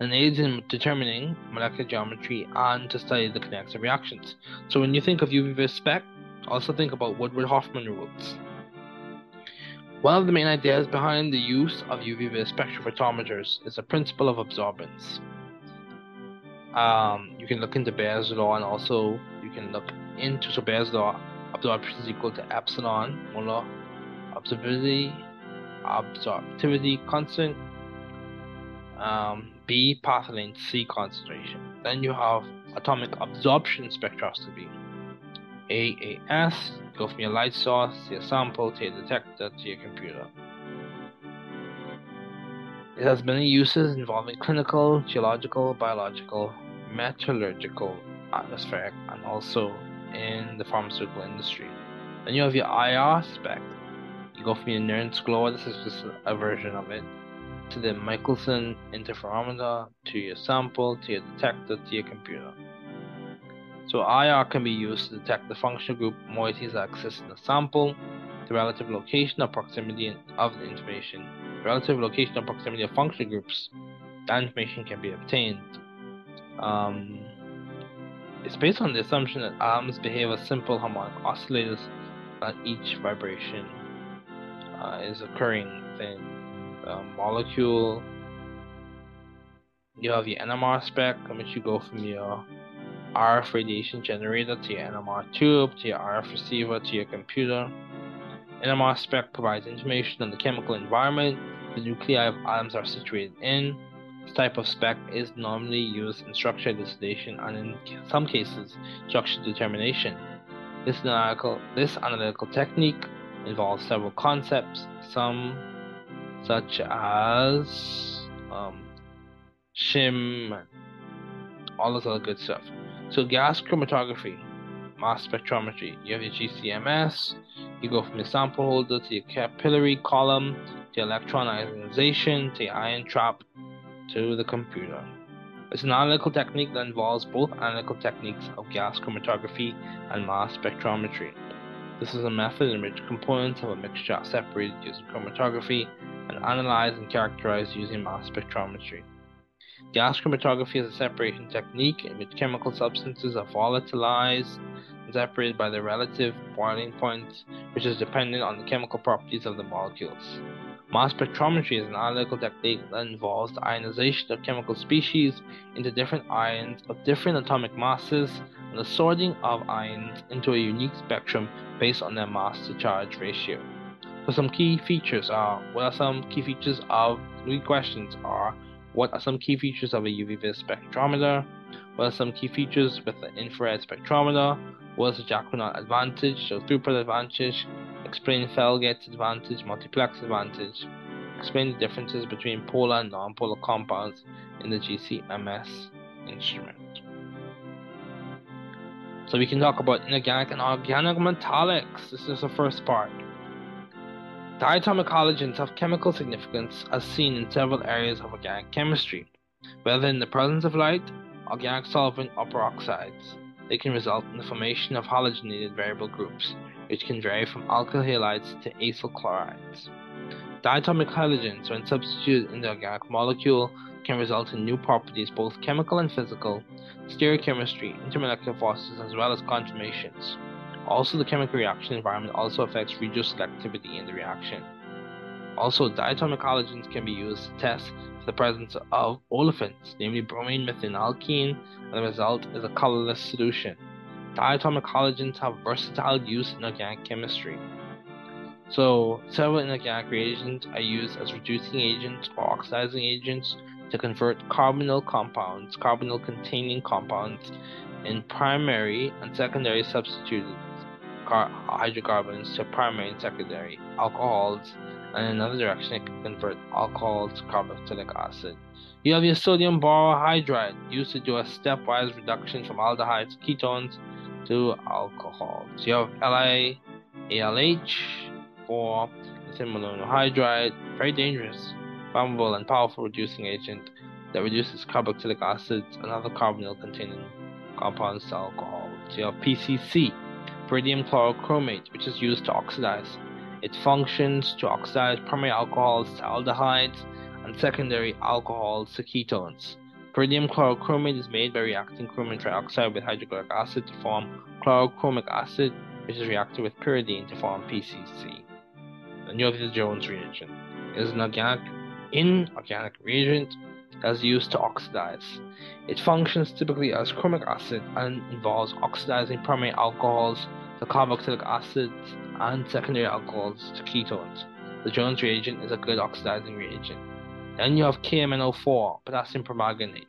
and aids in determining molecular geometry and to study the kinetics of reactions. So when you think of U V-based spec, also think about Woodward-Hoffmann rules. One of the main ideas behind the use of U V-based spectrophotometers is the principle of absorbance. Um, you can look into Beer's law, and also you can look into so Beer's law, absorption is equal to epsilon molar absorptivity, absorptivity constant, um, B path length, C concentration. Then you have atomic absorption spectroscopy. A A S, go from your light source to your sample to your detector to your computer. It has many uses involving clinical, geological, biological, metallurgical, atmospheric, and also in the pharmaceutical industry. Then you have your I R spec. You go from your Nernst glow, this is just a version of it, to the Michelson interferometer, to your sample, to your detector, to your computer. So I R can be used to detect the functional group moieties that exist in the sample, the relative location or proximity of the information, the relative location or proximity of functional groups. That information can be obtained. Um, It's based on the assumption that atoms behave as simple harmonic oscillators, not each vibration uh, is occurring within the molecule. You have your N M R spec, in which you go from your R F radiation generator to your N M R tube, to your R F receiver, to your computer. N M R spec provides information on the chemical environment the nuclei of atoms are situated in. This type of spec is normally used in structure distillation and in some cases structure determination. This analytical, this analytical technique involves several concepts, some such as um, shim and all this other good stuff. So gas chromatography, mass spectrometry, you have your G C M S, you go from your sample holder to your capillary column, to your electron ionization, to your ion trap, to the computer. It's an analytical technique that involves both analytical techniques of gas chromatography and mass spectrometry. This is a method in which components of a mixture are separated using chromatography and analyzed and characterized using mass spectrometry. Gas chromatography is a separation technique in which chemical substances are volatilized and separated by their relative boiling point, which is dependent on the chemical properties of the molecules. Mass spectrometry is an analytical technique that involves the ionization of chemical species into different ions of different atomic masses and the sorting of ions into a unique spectrum based on their mass to charge ratio. So some key features are, what are some key features of, three questions are, what are some key features of a U V-vis spectrometer? What are some key features with an infrared spectrometer? What is the Jaquinot advantage, so throughput advantage? Explain Felgate's advantage, multiplex advantage. Explain the differences between polar and non-polar compounds in the G C M S instrument. So we can talk about inorganic and organic metallics. This is the first part. Diatomic halogens have chemical significance as seen in several areas of organic chemistry, whether in the presence of light, organic solvent, or peroxides. They can result in the formation of halogenated variable groups, which can vary from alkyl halides to acyl chlorides. Diatomic halogens, when substituted in the organic molecule, can result in new properties, both chemical and physical, stereochemistry, intermolecular forces, as well as conformations. Also, the chemical reaction environment also affects regioselectivity in the reaction. Also, diatomic halogens can be used to test for the presence of olefins, namely bromine, methane, alkene, and the result is a colorless solution. Diatomic halogens have versatile use in organic chemistry. So, several inorganic reagents are used as reducing agents or oxidizing agents to convert carbonyl compounds, carbonyl-containing compounds, in primary and secondary substituted hydrocarbons to primary and secondary alcohols, and in another direction it can convert alcohol to carboxylic acid. You have your sodium borohydride, used to do a stepwise reduction from aldehydes to ketones to alcohols. You have L I A L H for lithium monohydride, very dangerous, flammable and powerful reducing agent that reduces carboxylic acids and other carbonyl containing compounds to alcohol. So you have P C C, pyridium chlorochromate, which is used to oxidize. It functions to oxidize primary alcohols to aldehydes and secondary alcohols to ketones. Pyridium chlorochromate is made by reacting chromium trioxide with hydrochloric acid to form chlorochromic acid, which is reacted with pyridine to form P C C. And you have the Jones reagent. It is an organic, inorganic reagent as used to oxidize. It functions typically as chromic acid and involves oxidizing primary alcohols to carboxylic acids and secondary alcohols to ketones. The Jones reagent is a good oxidizing reagent. Then you have K M N O four, potassium permanganate.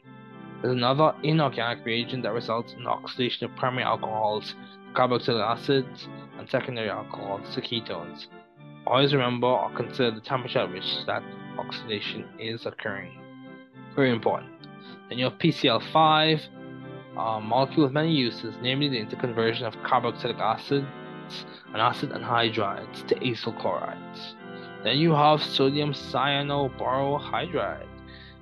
It's another inorganic reagent that results in the oxidation of primary alcohols to carboxylic acids and secondary alcohols to ketones. Always remember or consider the temperature at which that oxidation is occurring. Very important. Then you have P C L five, a molecule with many uses, namely the interconversion of carboxylic acids and acid anhydrides to acyl chlorides. Then you have sodium cyanoborohydride.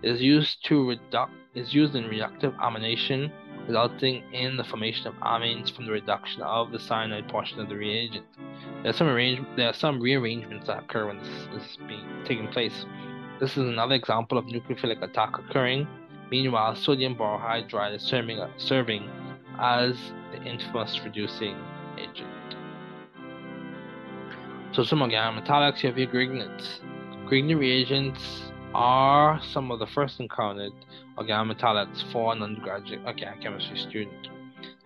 It is used to reduct is used in reductive amination, resulting in the formation of amines from the reduction of the cyanide portion of the reagent. There are some arrange there are some rearrangements that occur when this is being taking place. This is another example of nucleophilic attack occurring. Meanwhile, sodium borohydride is serving, serving as the infamous reducing agent. So some of the metallics, you have your Grignards. Grignard reagents are some of the first encountered organometallics for an undergraduate organic chemistry student.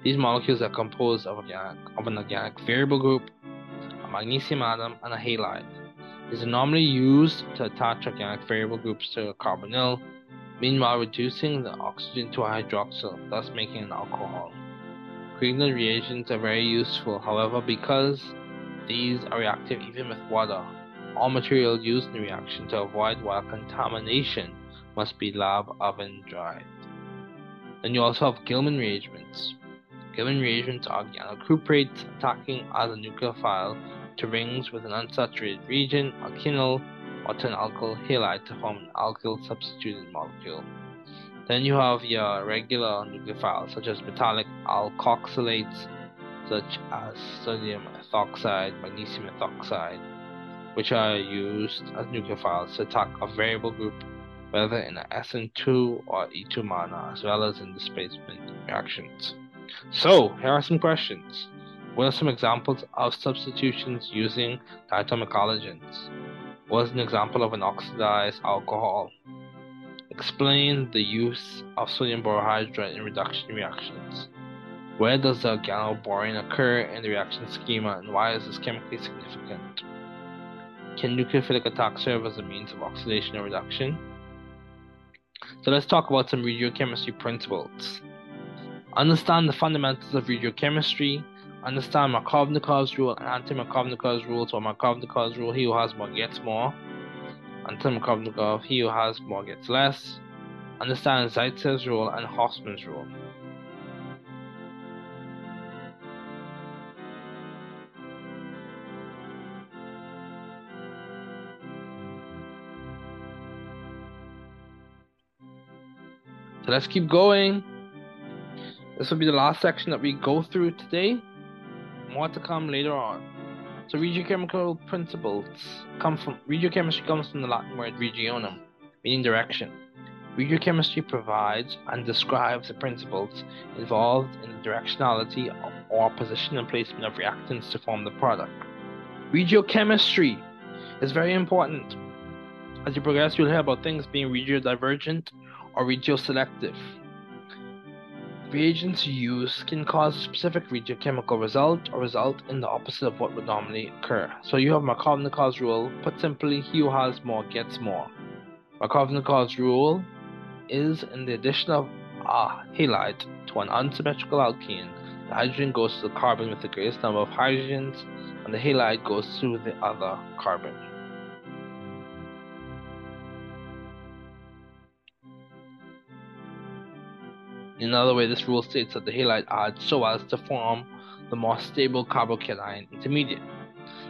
These molecules are composed of, organic, of an organic variable group, a magnesium atom, and a halide. These are normally used to attach organic variable groups to a carbonyl, meanwhile reducing the oxygen to a hydroxyl, thus making an alcohol. Grignard reagents are very useful, however, because these are reactive even with water. All material used in the reaction to avoid water contamination must be lab oven dried. Then you also have Gilman reagents. Gilman reagents are organocuprates attacking as a nucleophile to rings with an unsaturated region, alkenyl, or to an alkyl halide to form an alkyl substituted molecule. Then you have your regular nucleophiles such as metallic alkoxylates such as sodium ethoxide, magnesium ethoxide, which are used as nucleophiles to attack a variable group, whether in an S N two or E two manner, as well as in displacement reactions. So, here are some questions. What are some examples of substitutions using diatomic allergens? What is an example of an oxidized alcohol? Explain the use of sodium borohydride in reduction reactions. Where does the organoborane occur in the reaction schema, and why is this chemically significant? Can nucleophilic attack serve as a means of oxidation or reduction? So let's talk about some radiochemistry principles. Understand the fundamentals of radiochemistry. Understand Markovnikov's rule and anti-Markovnikov's rules. So Markovnikov's rule, he who has more gets more. Anti-Markovnikov, he who has more gets less. Understand Zaitsev's rule and Hofmann's rule. So let's keep going. This will be the last section that we go through today. More to come later on. So regiochemical principles come from regiochemistry comes from the Latin word regionum, meaning direction. Regiochemistry provides and describes the principles involved in the directionality or position and placement of reactants to form the product. Regiochemistry is very important. As you progress, you'll hear about things being regiodivergent or regioselective. Reagents used can cause specific regiochemical result or result in the opposite of what would normally occur. So you have Markovnikov's rule. Put simply, he who has more gets more. Markovnikov's rule is in the addition of a halide to an unsymmetrical alkene, the hydrogen goes to the carbon with the greatest number of hydrogens, and the halide goes to the other carbon. In another way, this rule states that the halide adds so as to form the more stable carbocation intermediate.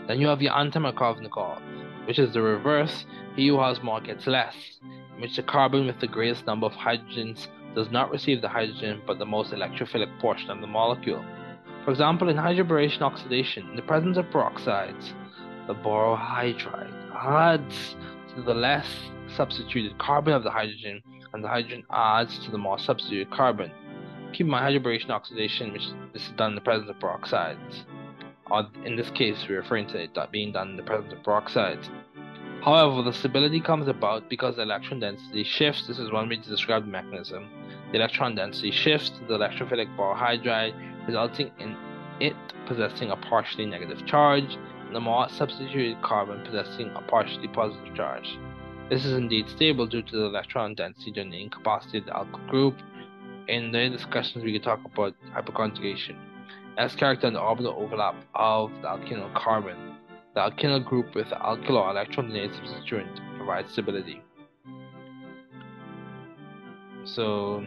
Then you have your anti-Markovnikov, which is the reverse, he who has more gets less, in which the carbon with the greatest number of hydrogens does not receive the hydrogen but the most electrophilic portion of the molecule. For example, in hydroboration oxidation, in the presence of peroxides, the borohydride adds to the less substituted carbon of the hydrogen, and the hydrogen adds to the more substituted carbon. Keep in mind hydroboration oxidation, which this is done in the presence of peroxides. Or in this case, we're referring to it being done in the presence of peroxides. However, the stability comes about because the electron density shifts. This is one way to describe the mechanism. The electron density shifts to the electrophilic borohydride, resulting in it possessing a partially negative charge, and the more substituted carbon possessing a partially positive charge. This is indeed stable due to the electron density donating capacity of the alkyl group. In the discussions, we can talk about hyperconjugation. S character and the orbital overlap of the alkenyl carbon. The alkenyl group with the alkyl or electron donated substituent provides stability. So,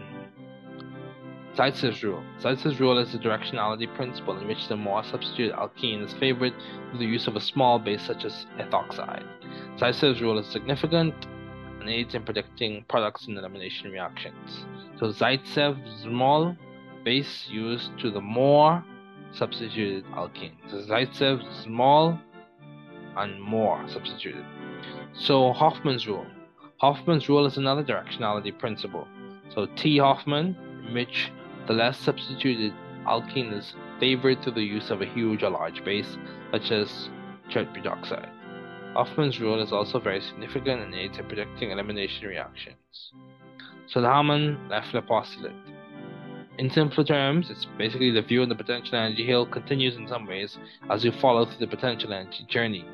Zaitsev's rule. Zaitsev's rule is the directionality principle in which the more substituted alkene is favored through the use of a small base such as ethoxide. Zaitsev's rule is significant and aids in predicting products in elimination reactions. So Zaitsev's small base used to the more substituted alkene. So Zaitsev's small and more substituted. So Hofmann's rule. Hofmann's rule is another directionality principle. So T. Hofmann, in which the less substituted alkene is favored through the use of a huge or large base, such as tritone oxide. Hoffmann's rule is also very significant and aids in predicting elimination reactions. So the Hammond-Leffler postulate. In simpler terms, it's basically the view on the potential energy hill continues in some ways as you follow through the potential energy journey,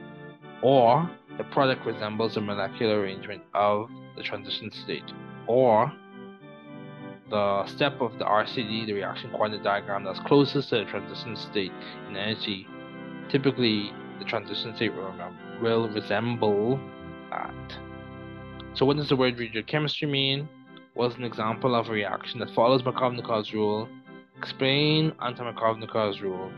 or the product resembles the molecular arrangement of the transition state, or the step of the R C D, the reaction coordinate diagram, that's closest to the transition state in energy. Typically, the transition state will resemble that. So what does the word regiochemistry mean? Was an example of a reaction that follows Markovnikov's rule. Explain anti-Markovnikov's rule.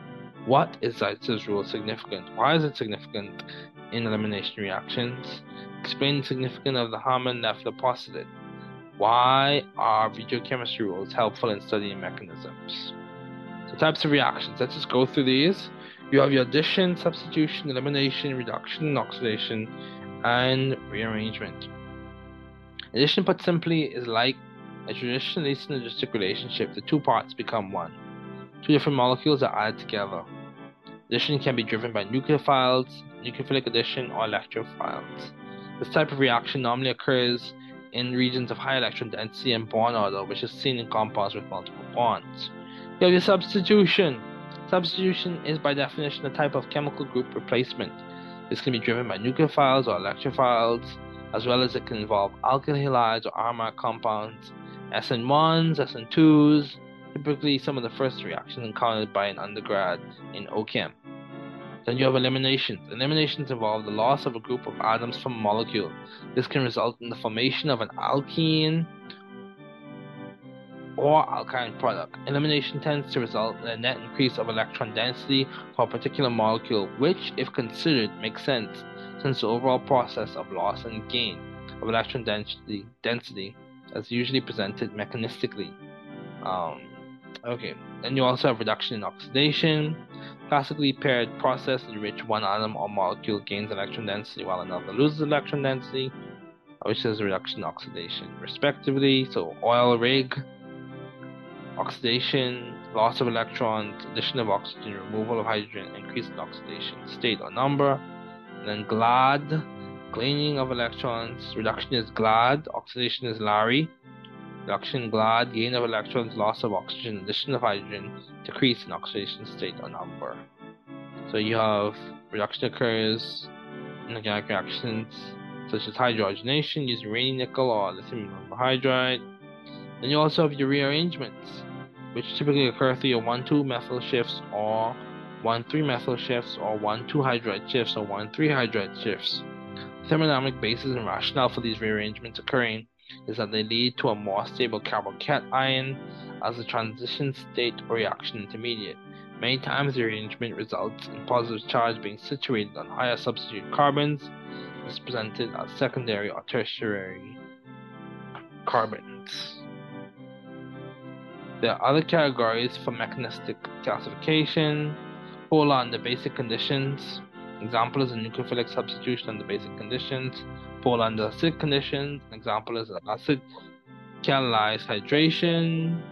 What is Zaitsev's rule significant? Why is it significant in elimination reactions? Explain the significance of the Hammond-Leffler postulate. Why are regiochemistry rules helpful in studying mechanisms? So types of reactions, let's just go through these. You have your addition, substitution, elimination, reduction, oxidation, and rearrangement. Addition, put simply, is like a traditional synergistic relationship. The two parts become one. Two different molecules are added together. Addition can be driven by nucleophiles, nucleophilic addition, or electrophiles. This type of reaction normally occurs in regions of high electron density and bond order, which is seen in compounds with multiple bonds. You have your substitution. Substitution is by definition a type of chemical group replacement. This can be driven by nucleophiles or electrophiles, as well as it can involve alkyl halides or aromatic compounds, S N ones, S N twos, typically some of the first reactions encountered by an undergrad in O Chem. Then you have eliminations. Eliminations involve the loss of a group of atoms from a molecule. This can result in the formation of an alkene or alkyne product. Elimination tends to result in a net increase of electron density for a particular molecule, which, if considered, makes sense, since the overall process of loss and gain of electron density, density is usually presented mechanistically. Um, okay, then you also have reduction and oxidation. Classically paired process in which one atom or molecule gains electron density while another loses electron density, which is reduction and oxidation, respectively. So oil rig, oxidation, loss of electrons, addition of oxygen, removal of hydrogen, increase in oxidation state or number. And then G L A D, cleaning of electrons. Reduction is G L A D, oxidation is L A R I. Reduction G L A D, gain of electrons, loss of oxygen, addition of hydrogen, decrease in oxidation state or number. So you have reduction occurs in organic reactions such as hydrogenation using uranium nickel or lithium hydride. Then you also have your rearrangements, which typically occur through your one two methyl shifts or one three methyl shifts or one two hydride shifts or one three hydride shifts. The thermodynamic basis and rationale for these rearrangements occurring is that they lead to a more stable carbocation as a transition state or reaction intermediate. Many times the arrangement results in positive charge being situated on higher substitute carbons. This is presented as secondary or tertiary carbons. There are other categories for mechanistic classification. Polar under basic conditions. Example is a nucleophilic substitution under basic conditions. Polar under acidic conditions. An example is acid catalyzed hydration.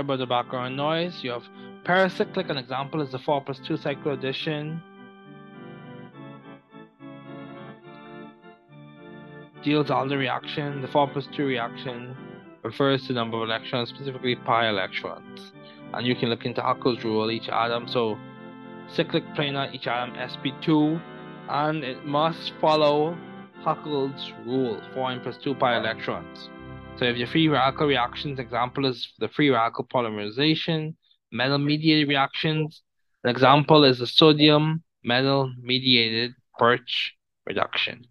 About the background noise, you have paracyclic. An example is the four plus two cycle addition. Diels-Alder reaction. The four plus two reaction refers to the number of electrons, specifically pi electrons. And you can look into Huckel's rule, each atom. So cyclic planar, each atom s p two, and it must follow Huckel's rule, four n plus two pi electrons. So if your free radical reactions, example is the free radical polymerization, metal-mediated reactions. An example is the sodium metal-mediated Birch reduction.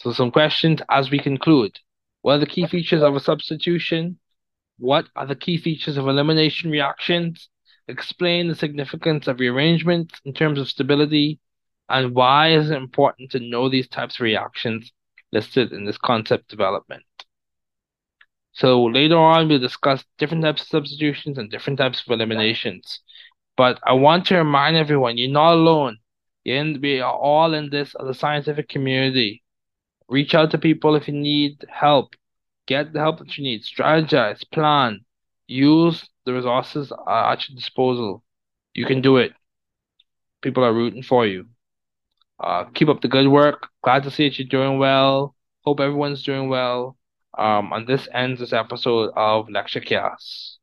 So some questions as we conclude. What are the key features of a substitution? What are the key features of elimination reactions? explain the significance of rearrangement in terms of stability, and why is it important to know these types of reactions listed in this concept development. So later on, we'll discuss different types of substitutions and different types of eliminations. But I want to remind everyone, you're not alone. You're in, we are all in this as a scientific community. Reach out to people if you need help. Get the help that you need. Strategize, plan, use the resources at your disposal. You can do it. People are rooting for you. Uh, keep up the good work. Glad to see that you're doing well. Hope everyone's doing well. Um, and this ends this episode of Lecture Chaos.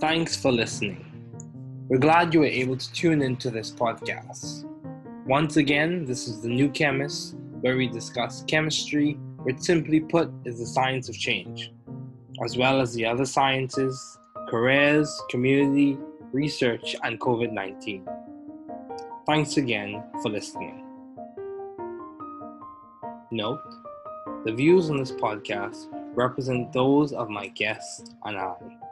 Thanks for listening. We're glad you were able to tune into this podcast. Once again, this is The New Chemist, where we discuss chemistry, which simply put is the science of change, as well as the other sciences, careers, community, research, and COVID nineteen. Thanks again for listening. Note, the views on this podcast represent those of my guests and I.